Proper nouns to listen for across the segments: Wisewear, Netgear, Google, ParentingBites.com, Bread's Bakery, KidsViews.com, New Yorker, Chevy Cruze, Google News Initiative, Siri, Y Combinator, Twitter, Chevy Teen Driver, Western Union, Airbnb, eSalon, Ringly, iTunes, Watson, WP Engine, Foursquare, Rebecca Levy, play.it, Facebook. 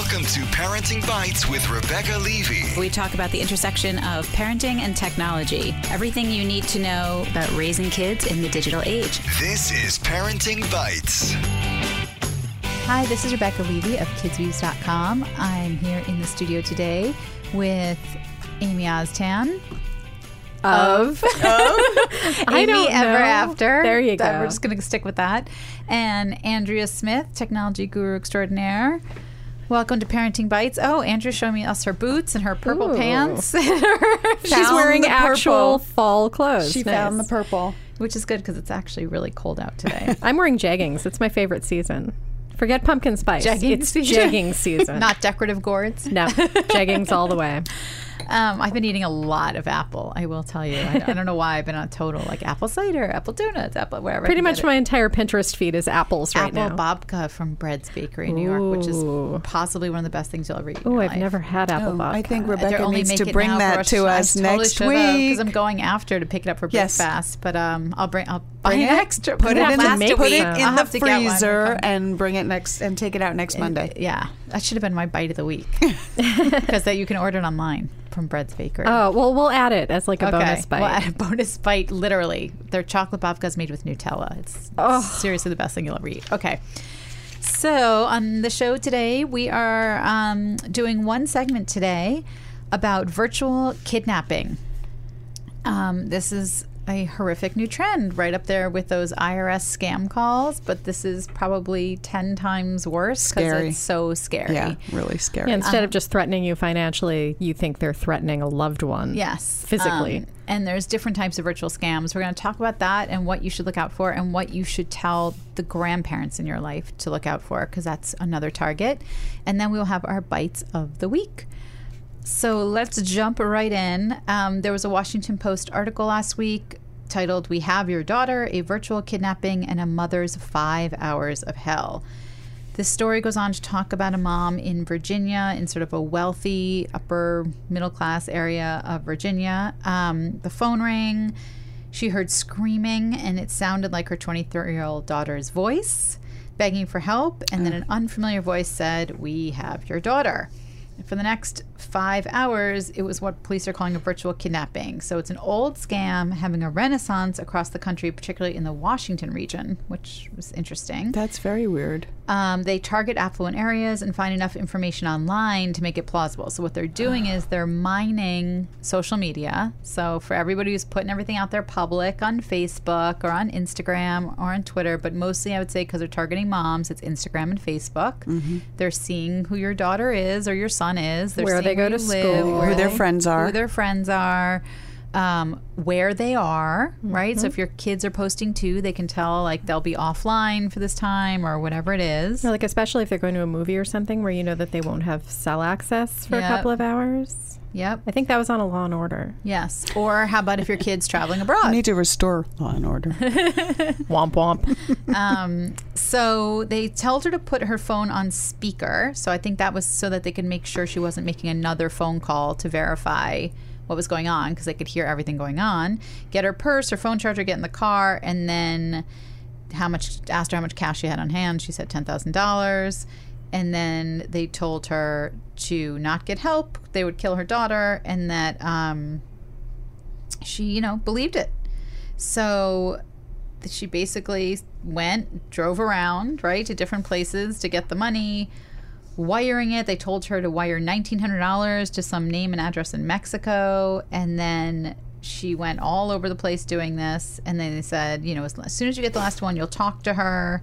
Welcome to Parenting Bites with Rebecca Levy. We talk about the intersection of parenting and technology. Everything you need to know about raising kids in the digital age. This is Parenting Bites. Hi, this is Rebecca Levy of KidsViews.com. I'm here in the studio today with Amy Oztan. Amy Ever After. There you go. We're just going to stick with that. And Andrea Smith, technology guru extraordinaire. Welcome to Parenting Bites. Oh, Andrea's showing us her boots and her purple pants. She's wearing actual fall clothes. She found the purple. Which is good because it's actually really cold out today. I'm wearing jeggings. It's my favorite season. Forget pumpkin spice. Jegging season. Not decorative gourds? No. Jeggings all the way. I've been eating a lot of apple, I will tell you. I don't know why I've been on total, like apple cider, apple donuts, apple wherever. Pretty much my entire Pinterest feed is apples right now. Apple babka from Bread's Bakery in New York, which is possibly one of the best things you'll ever eat in your life. I've never had apple babka. I think Rebecca needs to bring that to us next week. Because I'm going after to pick it up for breakfast, but I'll buy an extra. Put it in the freezer and bring it next and take it out next Monday. Yeah, that should have been my bite of the week because that you can order it online. From Bread's Bakery. Oh, well, we'll add it as like a bonus bite. We'll add a bonus bite, literally. Their chocolate babka is made with Nutella. It's seriously the best thing you'll ever eat. Okay. So on the show today, we are doing one segment today about virtual kidnapping. This is a horrific new trend right up there with those IRS scam calls, but this is probably 10 times worse because it's so scary. Yeah, really scary. Yeah, instead of just threatening you financially, you think they're threatening a loved one. Yes. Physically. And there's different types of virtual scams. We're going to talk about that and what you should look out for and what you should tell the grandparents in your life to look out for because that's another target. And then we'll have our bites of the week. So let's jump right in. There was a Washington Post article last week titled, "We Have Your Daughter, a Virtual Kidnapping and a Mother's 5 Hours of Hell." This story goes on to talk about a mom in Virginia, in sort of a wealthy, upper middle class area of Virginia. The phone rang. She heard screaming, and it sounded like her 23-year-old daughter's voice begging for help. And then an unfamiliar voice said, "We have your daughter." For the next 5 hours, it was what police are calling a virtual kidnapping. So it's an old scam having a renaissance across the country, particularly in the Washington region, which was interesting. That's very weird. They target affluent areas and find enough information online to make it plausible. So what they're doing is they're mining social media. So for everybody who's putting everything out there public on Facebook or on Instagram or on Twitter, but mostly I would say because they're targeting moms, it's Instagram and Facebook. Mm-hmm. They're seeing who your daughter is or your son is, where they go to school, who their friends are, where they are, right? Mm-hmm. So if your kids are posting too, they can tell like they'll be offline for this time or whatever it is. Like especially if they're going to a movie or something where you know that they won't have cell access for a couple of hours. Yep. I think that was on a Law and Order. Yes. Or how about if your kid's traveling abroad? You need to restore Law and Order. Womp womp. So they told her to put her phone on speaker. So I think that was so that they could make sure she wasn't making another phone call to verify what was going on because they could hear everything going on. Get her purse, her phone charger, get in the car, and then asked her how much cash she had on hand. She said $10,000. And then they told her to not get help. They would kill her daughter, and that she, believed it. So she basically drove around, right, to different places to get the money, wiring it. They told her to wire $1,900 to some name and address in Mexico, and then she went all over the place doing this. And then they said, as soon as you get the last one, you'll talk to her.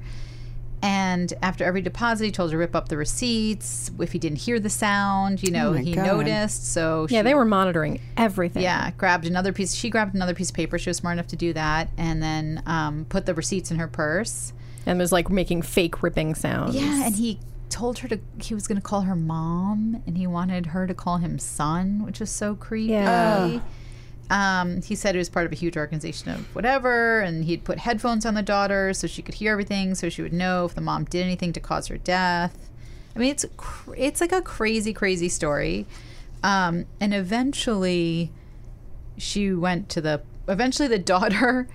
And after every deposit, he told her to rip up the receipts. If he didn't hear the sound, he noticed. So they were monitoring everything. Yeah, She grabbed another piece of paper. She was smart enough to do that, and then put the receipts in her purse. And was like making fake ripping sounds. Yeah, and he told her he was going to call her mom, and he wanted her to call him son, which was so creepy. Yeah. He said he was part of a huge organization of whatever, and he'd put headphones on the daughter so she could hear everything, so she would know if the mom did anything to cause her death. I mean, it's like a crazy, crazy story. And eventually the daughter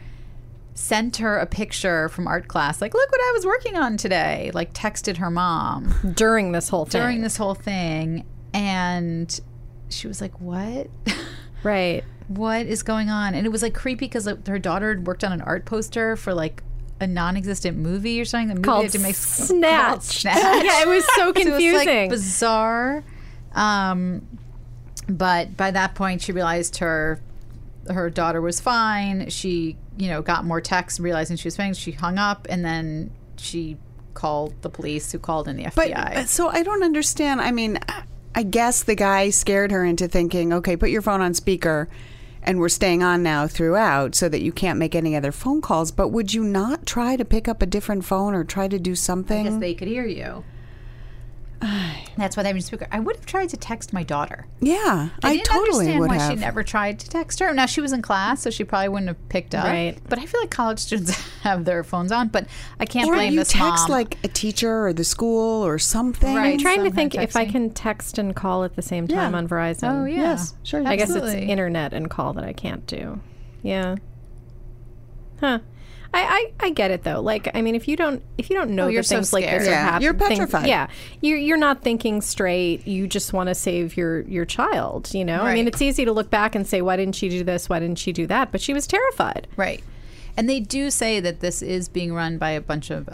sent her a picture from art class, like, look what I was working on today, like texted her mom. During this whole thing. During this whole thing. And she was like, what? Right. What is going on? And it was like creepy because her daughter had worked on an art poster for like a non-existent movie or something. The movie called had to make Snatch. Yeah, it was so confusing. So it was like bizarre. But by that point, she realized her daughter was fine. She, you know, got more texts, realizing she was fine. She hung up, and then she called the police, who called in the FBI. But, so I don't understand. I mean, I guess the guy scared her into thinking, okay, put your phone on speaker, and we're staying on now throughout so that you can't make any other phone calls. But would you not try to pick up a different phone or try to do something? Because they could hear you. That's why they have a speaker. I would have tried to text my daughter. Yeah, I totally would have. I didn't understand why she never tried to text her. Now, she was in class, so she probably wouldn't have picked up. Right. But I feel like college students have their phones on, but I can't blame this mom. Or you text like a teacher or the school or something. Right. I'm trying to think if I can text and call at the same time on Verizon. Oh, yeah. Yes, sure. I guess it's internet and call that I can't do. Yeah. Huh. I get it though. Like, I mean, if you don't know that things like this are happening, you're petrified. Yeah, you're not thinking straight. You just want to save your child. You know, right. I mean, it's easy to look back and say, why didn't she do this? Why didn't she do that? But she was terrified, right? And they do say that this is being run by a bunch of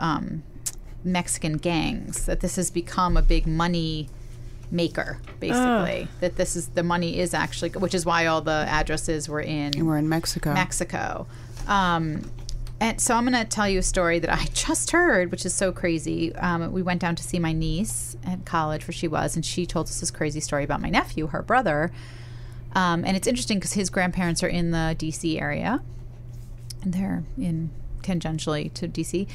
Mexican gangs. That this has become a big money maker, basically. Oh. That this is the money is actually, which is why all the addresses were in Mexico. And so I'm going to tell you a story that I just heard, which is so crazy. We went down to see my niece at college, where she was, and she told us this crazy story about my nephew, her brother. And it's interesting because his grandparents are in the D.C. area, and they're in tangentially to D.C.,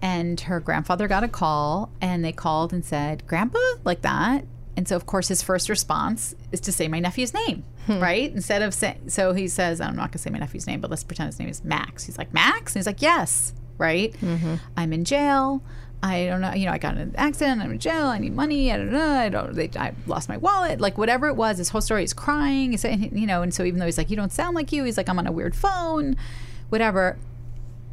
and her grandfather got a call, and they called and said, Grandpa, like that. And so, of course, his first response is to say my nephew's name, right? Instead of saying, so he says, I'm not going to say my nephew's name, but let's pretend his name is Max. He's like, Max? And he's like, yes, right? Mm-hmm. I'm in jail. I don't know. You know, I got in an accident. I'm in jail. I need money. I don't know. I lost my wallet. Like, whatever it was, his whole story is crying. He's, you know, and so even though he's like, you don't sound like you, he's like, I'm on a weird phone, whatever.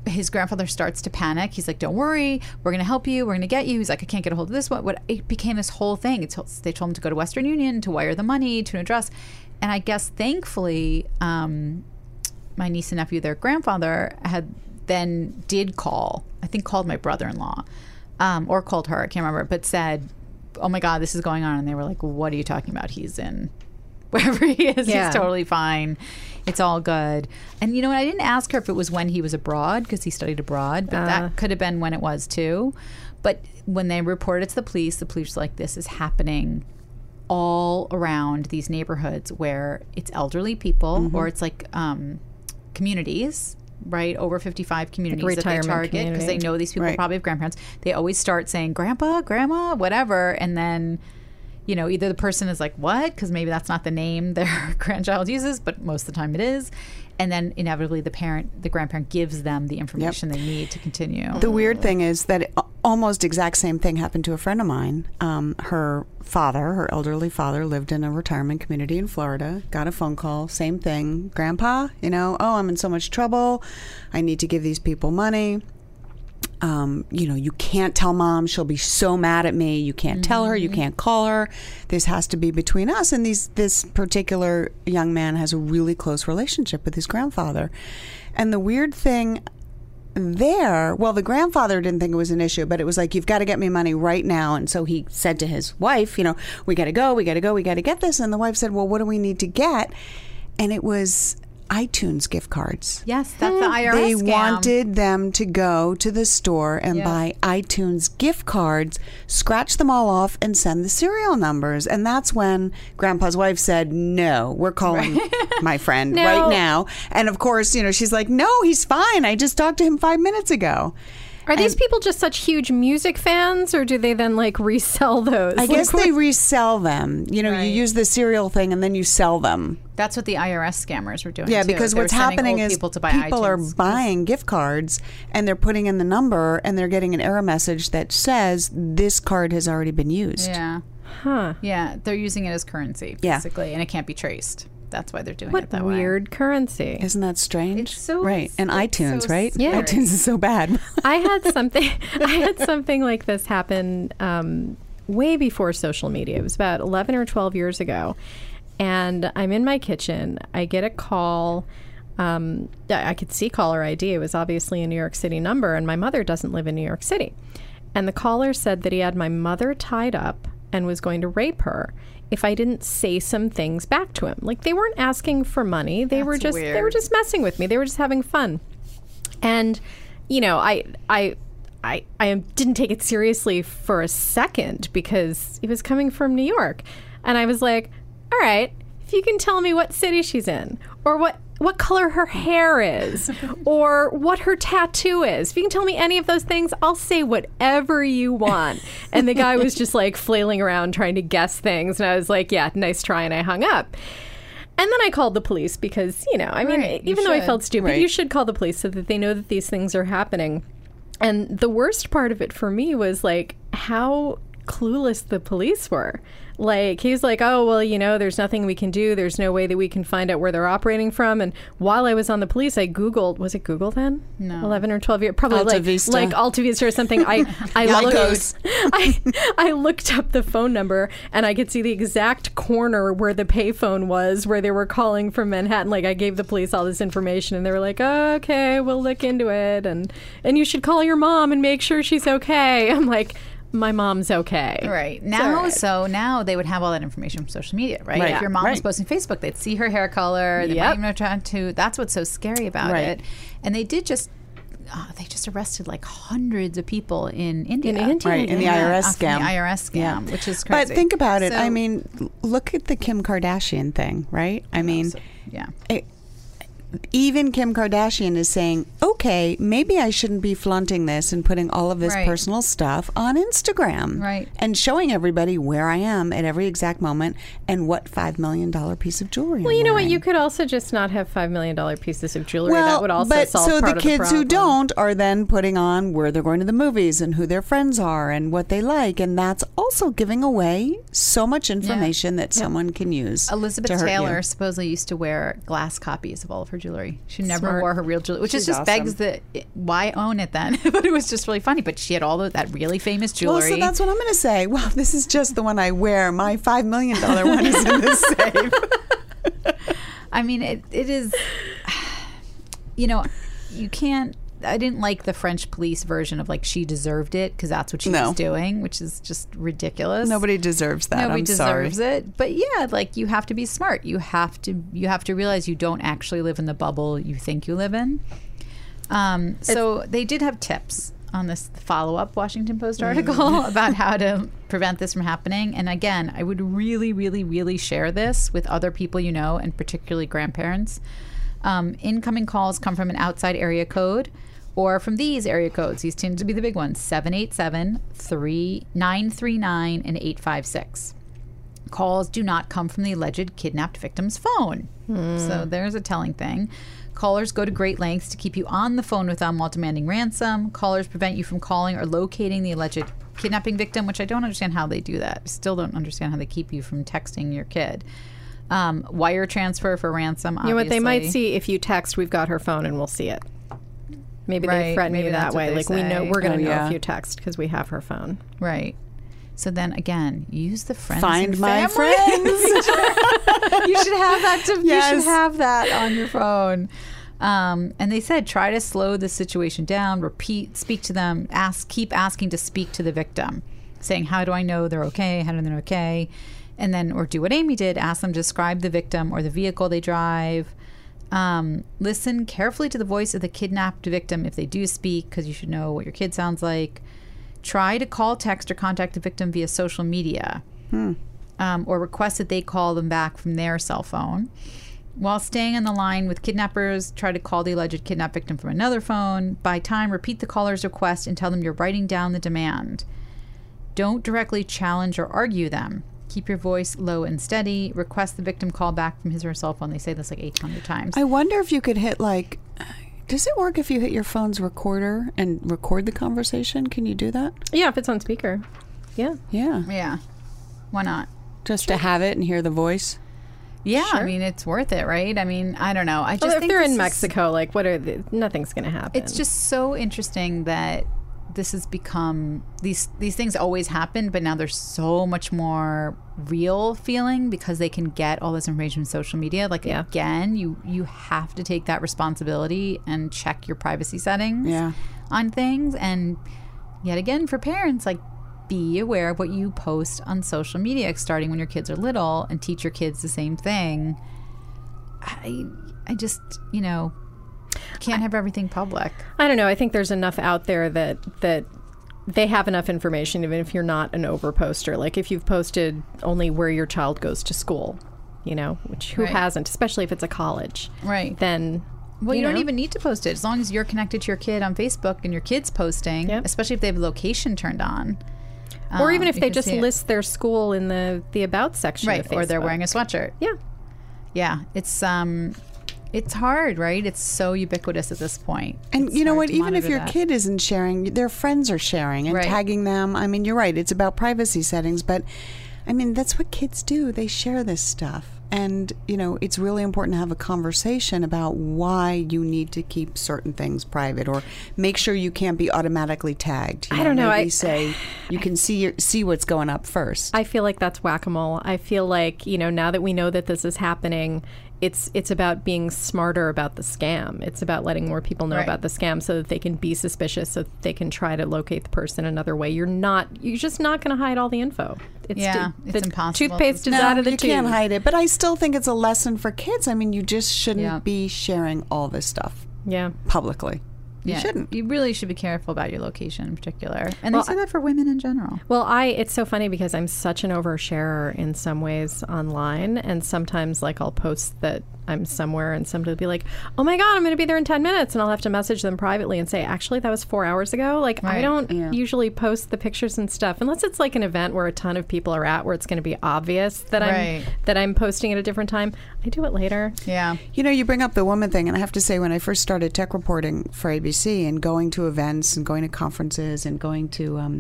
His grandfather starts to panic. He's like, don't worry. We're going to help you. We're going to get you. He's like, I can't get a hold of this one. It became this whole thing. They told him to go to Western Union, to wire the money, to an address. And I guess, thankfully, my niece and nephew, their grandfather, did call. I think called my brother-in-law or called her. I can't remember. But said, oh, my God, this is going on. And they were like, what are you talking about? He's in wherever he is. Yeah. He's totally fine. It's all good. And, you know, I didn't ask her if it was when he was abroad, because he studied abroad, but that could have been when it was, too. But when they reported to the police were like, this is happening all around these neighborhoods where it's elderly people or it's like communities, right, over 55 communities like that they target, because they know these people probably have grandparents. They always start saying, Grandpa, Grandma, whatever, and then... You know, either the person is like, what? Because maybe that's not the name their grandchild uses, but most of the time it is. And then inevitably the grandparent gives them the information they need to continue. The weird thing is that almost exact same thing happened to a friend of mine. Her elderly father, lived in a retirement community in Florida, got a phone call, same thing. Grandpa, you know, oh, I'm in so much trouble. I need to give these people money. You know, you can't tell mom, she'll be so mad at me. You can't tell her, you can't call her. This has to be between us. And this particular young man has a really close relationship with his grandfather. And the weird thing there, well, the grandfather didn't think it was an issue, but it was like, you've got to get me money right now. And so he said to his wife, you know, we got to go, we got to get this. And the wife said, well, what do we need to get? And it was iTunes gift cards. Yes, that's the IRS They scam. Wanted them to go to the store and buy iTunes gift cards, scratch them all off, and send the serial numbers. And that's when Grandpa's wife said, no, we're calling my friend right now. And of course, you know, she's like, no, he's fine. I just talked to him 5 minutes ago. Are these people just such huge music fans, or do they then like resell those? I guess they resell them. You know, you use the serial thing and then you sell them. That's what the IRS scammers were doing. Yeah, because what's happening is people are buying gift cards and they're putting in the number and they're getting an error message that says this card has already been used. Yeah. Huh. Yeah, they're using it as currency basically, and it can't be traced. That's why they're doing it that way. What weird currency. Isn't that strange? It's so right. And iTunes, so right? Yeah. iTunes is so bad. I had something like this happen way before social media. It was about 11 or 12 years ago. And I'm in my kitchen. I get a call. I could see caller ID. It was obviously a New York City number, and my mother doesn't live in New York City. And the caller said that he had my mother tied up and was going to rape her if I didn't say some things back to him. Like, they weren't asking for money. They were just messing with me. They were just having fun. And, you know, I didn't take it seriously for a second because it was coming from New York. And I was like, all right, if you can tell me what city she's in or what color her hair is or what her tattoo is. If you can tell me any of those things, I'll say whatever you want. And the guy was just like flailing around trying to guess things. And I was like, yeah, nice try. And I hung up. And then I called the police because, you know, I mean, right, even though I felt stupid, right. You should call the police so that they know that these things are happening. And the worst part of it for me was like how clueless the police were. Like, he's like, oh, well, you know, there's nothing we can do. There's no way that we can find out where they're operating from. And while I was on the police, I Googled, was it Google then? No. 11 or 12 years, probably like Alta Vista or something. I looked up the phone number and I could see the exact corner where the payphone was, where they were calling from Manhattan. Like, I gave the police all this information and they were like, oh, okay, we'll look into it. And you should call your mom and make sure she's okay. I'm like, my mom's okay. Right. Now, right. So now they would have all that information from social media, right? If your mom was posting Facebook, they'd see her hair color. They might even know tattoo. That's what's so scary about it. And they did they just arrested like hundreds of people in India. In the IRS scam, which is crazy. But think about it. So, I mean, look at the Kim Kardashian thing, right? I mean, even Kim Kardashian is saying, okay, maybe I shouldn't be flaunting this and putting all of this personal stuff on Instagram. Right. And showing everybody where I am at every exact moment and what $5 million piece of jewelry I'm wearing. Know what? You could also just not have $5 million pieces of jewelry. Well, that would also solve part of the problem. So the kids who don't are then putting on where they're going to the movies and who their friends are and what they like. And that's also giving away so much information that someone can use. Elizabeth Taylor supposedly used to wear glass copies of all of her jewelry. She never wore her real jewelry, which is just awesome. Begs the why own it then? But it was just really funny. But she had all of that really famous jewelry. Well, so that's what I'm going to say. Well, this is just the one I wear. My $5 million one is in the safe. I mean, it is, you know, you can't. I didn't like the French police version of like she deserved it because that's what she was doing, which is just ridiculous. Nobody deserves that. Nobody deserves it. But yeah, like you have to be smart. You have to realize you don't actually live in the bubble you think you live in. So they did have tips on this follow-up Washington Post article about how to prevent this from happening. And again, I would really, really, really share this with other people you know, and particularly grandparents. Incoming calls come from an outside area code. Or from these area codes, these tend to be the big ones, 787, 3939, and 856. Calls do not come from the alleged kidnapped victim's phone. So there's a telling thing. Callers go to great lengths to keep you on the phone with them while demanding ransom. Callers prevent you from calling or locating the alleged kidnapping victim, which I don't understand how they do that. I still don't understand how they keep you from texting your kid. Wire transfer for ransom, obviously. You know what they might see? If you text, we've got her phone and we'll see it. Maybe they threaten you that way. Like, we know we're going to know if you text because we have her phone. Right. So then again, use the friends. Find my friends. You should have that. You should have that on your phone. And they said try to slow the situation down. Repeat. Speak to them. Keep asking to speak to the victim, saying, "How do I know they're okay? How do they know they're okay?" And then, or do what Amy did: ask them to describe the victim or the vehicle they drive. Listen carefully to the voice of the kidnapped victim if they do speak, because you should know what your kid sounds like. Try to call, text, or contact the victim via social media, or request that they call them back from their cell phone. While staying on the line with kidnappers, try to call the alleged kidnapped victim from another phone. By time, repeat the caller's request and tell them you're writing down the demand. Don't directly challenge or argue them. Keep your voice low and steady. Request the victim call back from his or her cell phone. They say this like 800 times. I wonder if you could hit like, does it work if you hit your phone's recorder and record the conversation? Can you do that? Yeah, if it's on speaker. Yeah. Yeah. Yeah. Why not? Just to have it and hear the voice. Yeah, sure. I mean, it's worth it, right? I mean, I don't know. I just think if they're in Mexico, like, what are the, nothing's going to happen. It's just so interesting that this has become these things always happen, but now they're so much more real feeling because they can get all this information from social media. Like, yeah. Again, you have to take that responsibility and check your privacy settings on things. And yet again, for parents, like, be aware of what you post on social media, starting when your kids are little, and teach your kids the same thing. I just, you know, can't have everything public. I don't know. I think there's enough out there that they have enough information, even if you're not an overposter. Like, if you've posted only where your child goes to school, you know, which who hasn't, especially if it's a college. Right. Then... Well, you don't even need to post it. As long as you're connected to your kid on Facebook and your kid's posting, especially if they have location turned on. Or even if they just list their school in the About section of Facebook. Or they're wearing a sweatshirt. Yeah. Yeah. It's hard, right? It's so ubiquitous at this point. And it's, you know what, even if your kid isn't sharing, their friends are sharing and tagging them. I mean, you're right. It's about privacy settings. But, I mean, that's what kids do. They share this stuff. And, you know, it's really important to have a conversation about why you need to keep certain things private or make sure you can't be automatically tagged. You know, I don't know. Maybe say you can see what's going up first. I feel like that's whack-a-mole. I feel like, you know, now that we know that this is happening, it's about being smarter about the scam. It's about letting more people know about the scam so that they can be suspicious, so that they can try to locate the person another way. You're just not going to hide all the info. It's impossible. Toothpaste is out of the tube. You can't hide it. But I still think it's a lesson for kids. I mean, you just shouldn't be sharing all this stuff publicly. You shouldn't. You really should be careful about your location in particular. And they say that for women in general. Well, it's so funny because I'm such an oversharer in some ways online. And sometimes, like, I'll post that I'm somewhere and somebody will be like, oh, my God, I'm going to be there in 10 minutes. And I'll have to message them privately and say, actually, that was 4 hours ago. Like, I don't usually post the pictures and stuff unless it's like an event where a ton of people are at, where it's going to be obvious that I'm posting at a different time. I do it later. Yeah. You know, you bring up the woman thing. And I have to say, when I first started tech reporting for ABC and going to events and going to conferences and going to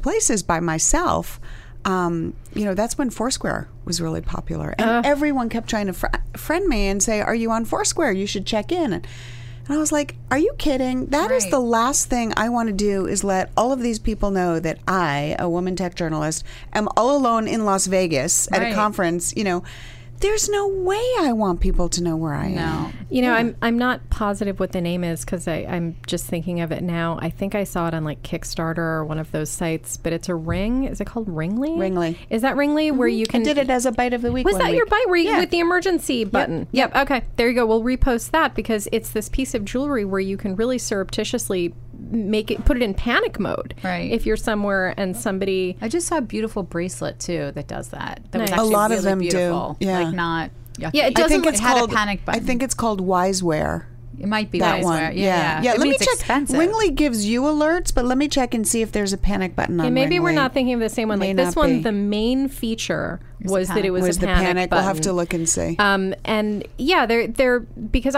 places by myself, you know, that's when Foursquare was really popular. And everyone kept trying to friend me and say, are you on Foursquare? You should check in. And I was like, are you kidding? That is the last thing I want to do, is let all of these people know that I, a woman tech journalist, am all alone in Las Vegas at a conference, you know. There's no way I want people to know where I am. You know, I'm not positive what the name is because I'm just thinking of it now. I think I saw it on like Kickstarter or one of those sites, but it's a ring. Is it called Ringly? Ringly. Is that Ringly where you can... I did it as a bite of the week. Was that your bite where you with the emergency button? Yep. Okay. There you go. We'll repost that because it's this piece of jewelry where you can really surreptitiously put it in panic mode if you're somewhere and somebody... I just saw a beautiful bracelet too that does that. That was actually a lot really of them beautiful. Do. Yeah. Like not... Yucky. Yeah, it doesn't... I think it's called a panic button. I think it's called Wisewear. It might be that Wisewear. One. Yeah. Let me check. Expensive. Ringly gives you alerts, but let me check and see if there's a panic button on Ringly. Maybe we're not thinking of the same one. Like this one, the main feature was that it was a panic button. We'll have to look and see. And yeah, they're because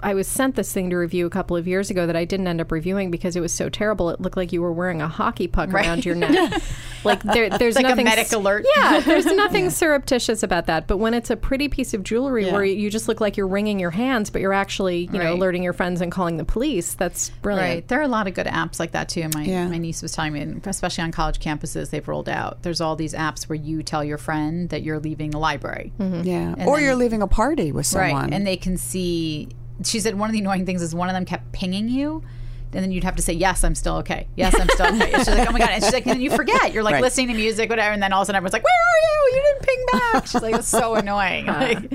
I was sent this thing to review a couple of years ago that I didn't end up reviewing because it was so terrible. It looked like you were wearing a hockey puck around your neck. Like there's like nothing, a medic alert. Yeah, there's nothing surreptitious about that. But when it's a pretty piece of jewelry where you just look like you're wringing your hands, but you're actually you know alerting your friends and calling the police, that's brilliant. Right. There are a lot of good apps like that too. My niece was telling me, and especially on college campuses, they've rolled out. There's all these apps where you tell your friend that you're leaving the library, or you're leaving a party with someone, and they can see. She said one of the annoying things is one of them kept pinging you, and then you'd have to say, yes, I'm still okay. Yes, I'm still okay. And she's like, oh, my God. And she's like, and then you forget. You're like listening to music, whatever, and then all of a sudden everyone's like, where are you? You didn't ping back. She's like, it's so annoying. Like,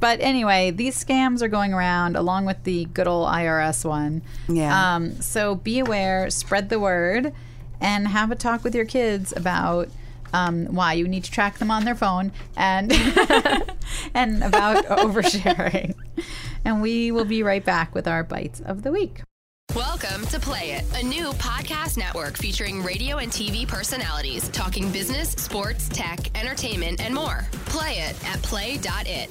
but anyway, these scams are going around along with the good old IRS one. Yeah. So be aware, spread the word, and have a talk with your kids about why you need to track them on their phone and and about oversharing. And we will be right back with our Bites of the Week. Welcome to Play It, a new podcast network featuring radio and TV personalities talking business, sports, tech, entertainment, and more. Play it at play.it.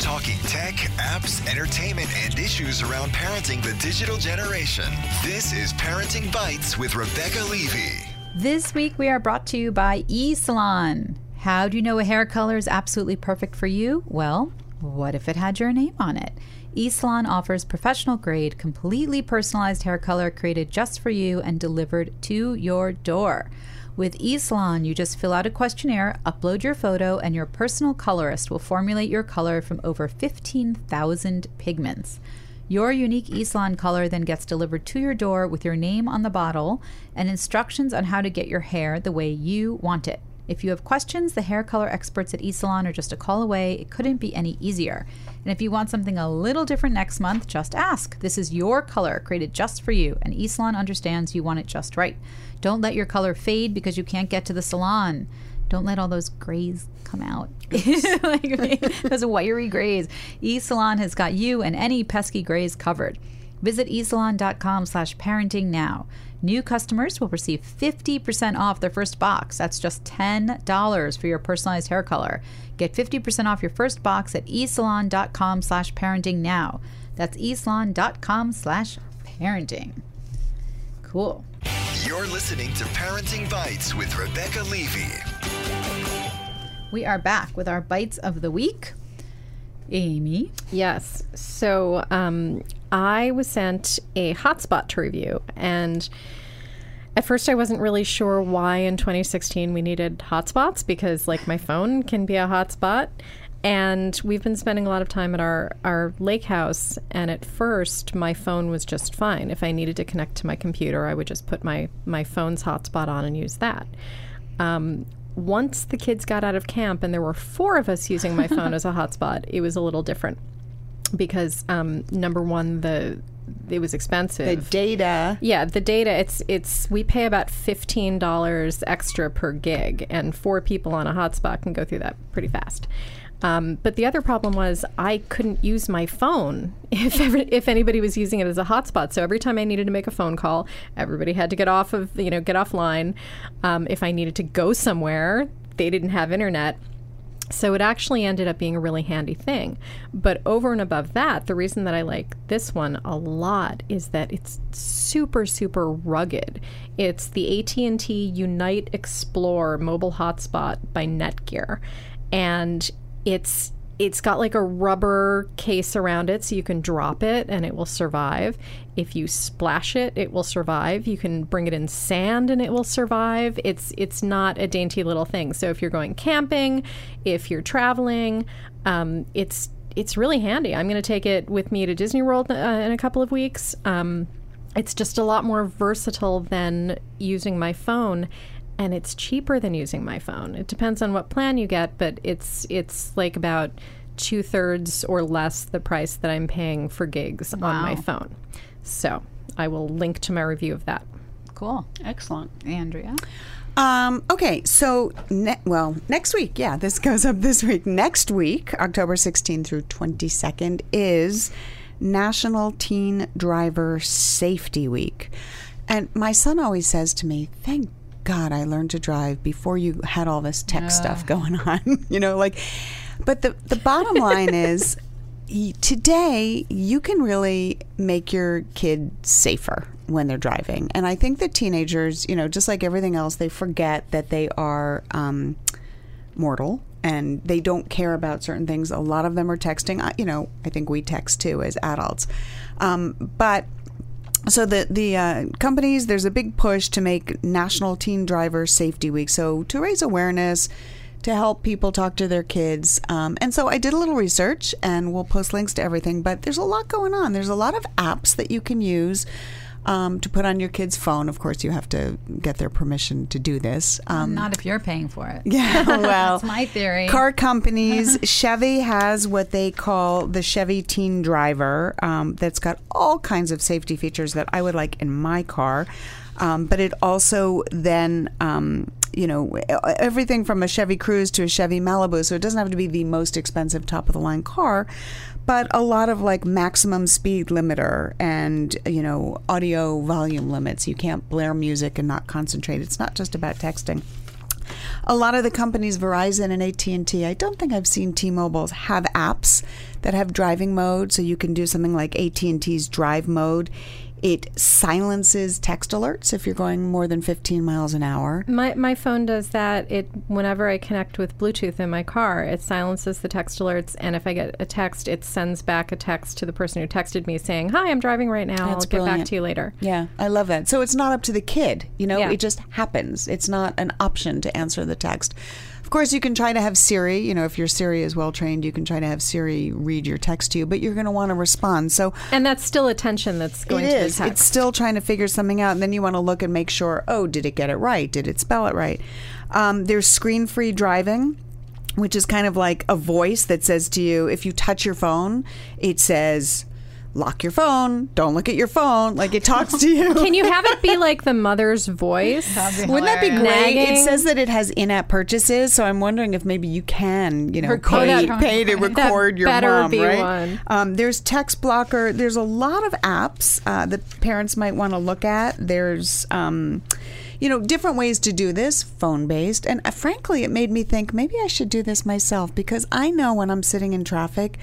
Talking tech, apps, entertainment, and issues around parenting the digital generation. This is Parenting Bites with Rebecca Levy. This week we are brought to you by eSalon. How do you know a hair color is absolutely perfect for you? Well, what if it had your name on it? eSalon offers professional-grade, completely personalized hair color created just for you and delivered to your door. With eSalon, you just fill out a questionnaire, upload your photo, and your personal colorist will formulate your color from over 15,000 pigments. Your unique eSalon color then gets delivered to your door with your name on the bottle and instructions on how to get your hair the way you want it. If you have questions, the hair color experts at eSalon are just a call away. It couldn't be any easier. And if you want something a little different next month, just ask. This is your color, created just for you, and eSalon understands you want it just right. Don't let your color fade because you can't get to the salon. Don't let all those grays come out. Those wiry grays. eSalon has got you and any pesky grays covered. Visit eSalon.com/parenting now. New customers will receive 50% off their first box. That's just $10 for your personalized hair color. Get 50% off your first box at eSalon.com/parenting now. That's eSalon.com/parenting. Cool. You're listening to Parenting Bites with Rebecca Levy. We are back with our Bites of the Week. Amy? Yes. So, I was sent a hotspot to review, and at first I wasn't really sure why in 2016 we needed hotspots, because like my phone can be a hotspot, and we've been spending a lot of time at our lake house, and at first my phone was just fine. If I needed to connect to my computer, I would just put my phone's hotspot on and use that. Once the kids got out of camp and there were four of us using my phone as a hotspot, it was a little different. Because number one, it was expensive. The data. Yeah, the data. It's we pay about $15 extra per gig, and four people on a hotspot can go through that pretty fast. But the other problem was I couldn't use my phone if anybody was using it as a hotspot. So every time I needed to make a phone call, everybody had to get offline. If I needed to go somewhere, they didn't have internet. So it actually ended up being a really handy thing. But over and above that, the reason that I like this one a lot is that it's super, super rugged. It's the AT&T Unite Explore mobile hotspot by Netgear. And it's got like a rubber case around it, so you can drop it and it will survive. If you splash it, it will survive. You can bring it in sand and it will survive. It's not a dainty little thing. So if you're going camping, if you're traveling, it's really handy. I'm going to take it with me to Disney World in a couple of weeks. It's just a lot more versatile than using my phone. And it's cheaper than using my phone. It depends on what plan you get, but it's like about 2/3 or less the price that I'm paying for gigs on my phone. So I will link to my review of that. Cool. Excellent. Andrea? Okay, so, next week. Yeah, this goes up this week. Next week, October 16th through 22nd, is National Teen Driver Safety Week. And my son always says to me, thank God, I learned to drive before you had all this tech stuff going on. But the bottom line is today you can really make your kid safer when they're driving. And I think that teenagers, just like everything else, they forget that they are mortal and they don't care about certain things. A lot of them are texting. I think we text too as adults. So the companies, there's a big push to make National Teen Driver Safety Week. So to raise awareness, to help people talk to their kids. And so I did a little research, and we'll post links to everything. But there's a lot going on. There's a lot of apps that you can use to put on your kid's phone. Of course, you have to get their permission to do this. Not if you're paying for it. Yeah, well. That's my theory. Car companies, Chevy has what they call the Chevy Teen Driver that's got all kinds of safety features that I would like in my car. But it also then, everything from a Chevy Cruze to a Chevy Malibu. So it doesn't have to be the most expensive top-of-the-line car. But a lot of maximum speed limiter and, audio volume limits. You can't blare music and not concentrate. It's not just about texting. A lot of the companies, Verizon and AT&T, I don't think I've seen T-Mobile's, have apps that have driving mode. So you can do something like AT&T's drive mode. It silences text alerts if you're going more than 15 miles an hour. My phone does that. It whenever I connect with Bluetooth in my car, it silences the text alerts. And if I get a text, it sends back a text to the person who texted me saying, "Hi, I'm driving right now. That's I'll brilliant. Get back to you later." Yeah, I love that. So it's not up to the kid. You know, It just happens. It's not an option to answer the text. Of course, you can try to have Siri, you know, if your Siri is well-trained, you can try to have Siri read your text to you, but you're going to want to respond. So, and that's still attention that's going to the text. It's still trying to figure something out, and then you want to look and make sure, oh, did it get it right? Did it spell it right? There's screen-free driving, which is kind of like a voice that says to you, if you touch your phone, it says, lock your phone, don't look at your phone, like it talks to you. Can you have it be like the mother's voice? Wouldn't that be great? Nagging. It says that it has in-app purchases, so I'm wondering if maybe you can, you know, pay to record your mom, be right? One. There's text blocker. There's a lot of apps that parents might want to look at. There's you know, different ways to do this, phone-based. And frankly, it made me think maybe I should do this myself, because I know when I'm sitting in traffic,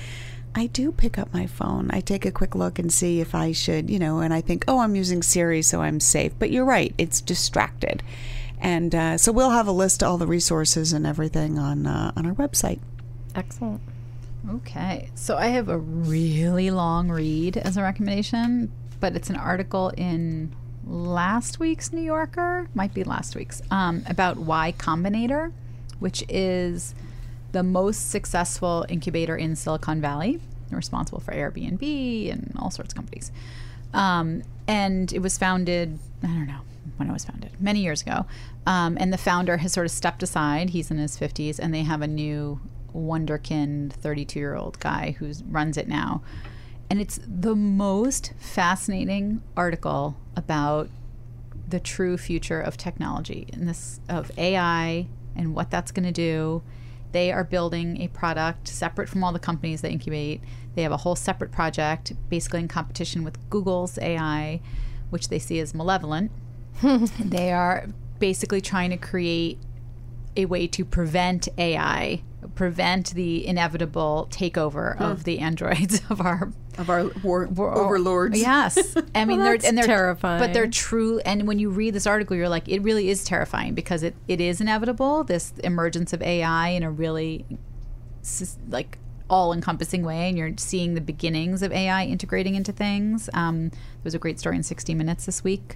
I do pick up my phone. I take a quick look and see if I should, you know, and I think, oh, I'm using Siri, so I'm safe. But you're right, it's distracted. And so we'll have a list of all the resources and everything on our website. Excellent. Okay. So I have a really long read as a recommendation, but it's an article in last week's New Yorker, might be last week's, about Y Combinator, which is the most successful incubator in Silicon Valley, responsible for Airbnb and all sorts of companies. And it was founded, I don't know when it was founded, many years ago. And the founder has sort of stepped aside. He's in his 50s, and they have a new wonderkind 32-year-old guy who runs it now. And it's the most fascinating article about the true future of technology and this of AI and what that's going to do. They are building a product separate from all the companies they incubate. They have a whole separate project, basically in competition with Google's AI, which they see as malevolent. They are basically trying to create a way to prevent AI, prevent the inevitable takeover of the androids of our overlords. Yes. I mean, well, they're terrifying. But they're true. And when you read this article, you're like, it really is terrifying, because it is inevitable, this emergence of AI in a really like all-encompassing way. And you're seeing the beginnings of AI integrating into things. There was a great story in 60 Minutes this week.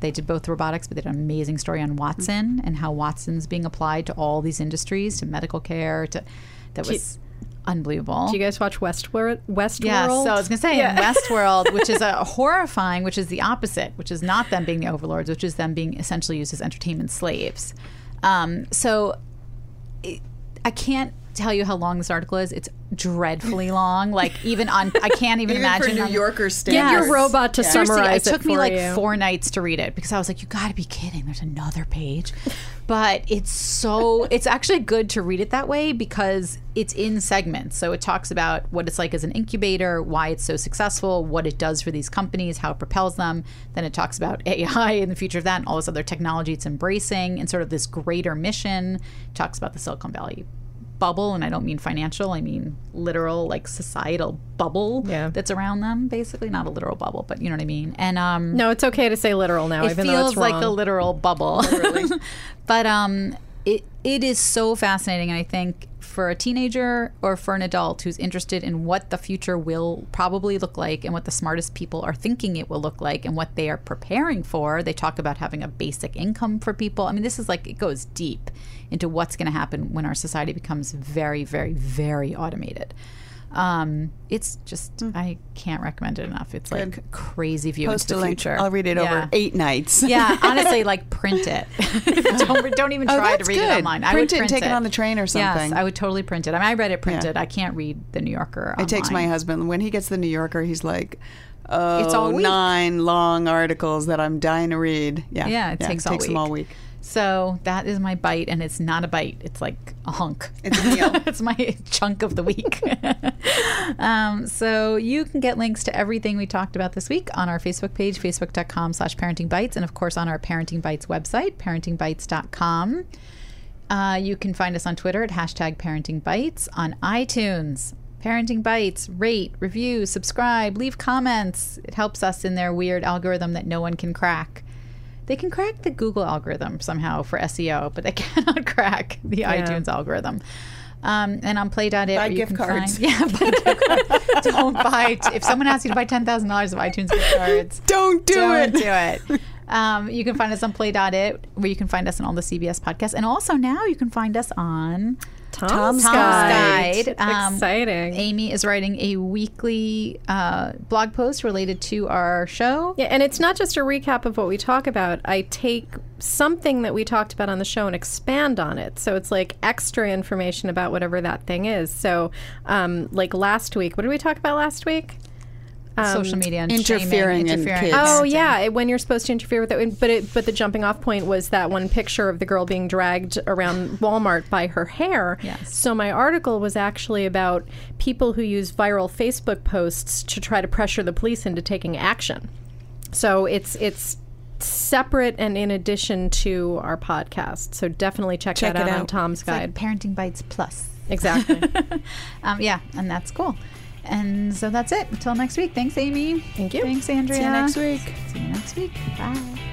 They did both robotics, but they did an amazing story on Watson and how Watson's being applied to all these industries, to medical care. That was unbelievable. Do you guys watch Westworld? Yeah, so I was going to say Westworld, which is a horrifying, which is the opposite, which is not them being the overlords, which is them being essentially used as entertainment slaves. I can't tell you how long this article is. It's dreadfully long. Like, even on, I can't even imagine. For New Yorker standards. Get your robot to summarize it. It took me like 4 nights to read it, because I was like, you got to be kidding. There's another page. But it's actually good to read it that way, because it's in segments. So it talks about what it's like as an incubator, why it's so successful, what it does for these companies, how it propels them. Then it talks about AI and the future of that and all this other technology it's embracing and sort of this greater mission. It talks about the Silicon Valley bubble, and I don't mean financial, I mean literal, like societal bubble that's around them, basically. Not a literal bubble, but you know what I mean. And no, it's okay to say literal now, even though it's wrong. It feels like a literal bubble. But it is so fascinating, and I think for a teenager or for an adult who's interested in what the future will probably look like and what the smartest people are thinking it will look like and what they are preparing for. They talk about having a basic income for people. I mean, this is like, it goes deep into what's going to happen when our society becomes very, very, very automated. It's just, I can't recommend it enough. It's like crazy view into the future. I'll read it over 8 nights. Yeah, honestly, like print it. Don't even try to read it online. Print I would print it. Take it on the train or something. Yes, I would totally print it. I mean, I read it printed. Yeah. I can't read the New Yorker online. It takes my husband. When he gets the New Yorker, he's like, oh, it's all 9 long articles that I'm dying to read. It takes them all week. So that is my bite, and it's not a bite. It's like a hunk. It's a meal. It's my chunk of the week. So you can get links to everything we talked about this week on our Facebook page, facebook.com/parentingbites, and, of course, on our Parenting Bites website, parentingbites.com. You can find us on Twitter at #ParentingBites, on iTunes, Parenting Bites, rate, review, subscribe, leave comments. It helps us in their weird algorithm that no one can crack. They can crack the Google algorithm somehow for SEO, but they cannot crack the iTunes algorithm. And on play.it, buy gift cards. Don't buy. If someone asks you to buy $10,000 of iTunes gift cards, don't do it. You can find us on play.it, where you can find us on all the CBS podcasts, and also now you can find us on Tom's Guide. Exciting. Amy is writing a weekly blog post related to our show. Yeah, and it's not just a recap of what we talk about. I take something that we talked about on the show and expand on it. So it's like extra information about whatever that thing is. So like last week, what did we talk about last week? Social media and interfering in kids. Oh yeah, when you're supposed to interfere with it. But the jumping off point was that one picture of the girl being dragged around Walmart by her hair. Yes. So my article was actually about people who use viral Facebook posts to try to pressure the police into taking action. So it's separate and in addition to our podcast. So definitely check that out on Tom's Guide. It's like Parenting Bites Plus. Exactly. And that's cool. And so that's it. Until next week. Thanks, Amy. Thank you. Thanks, Andrea. See you next week. Bye.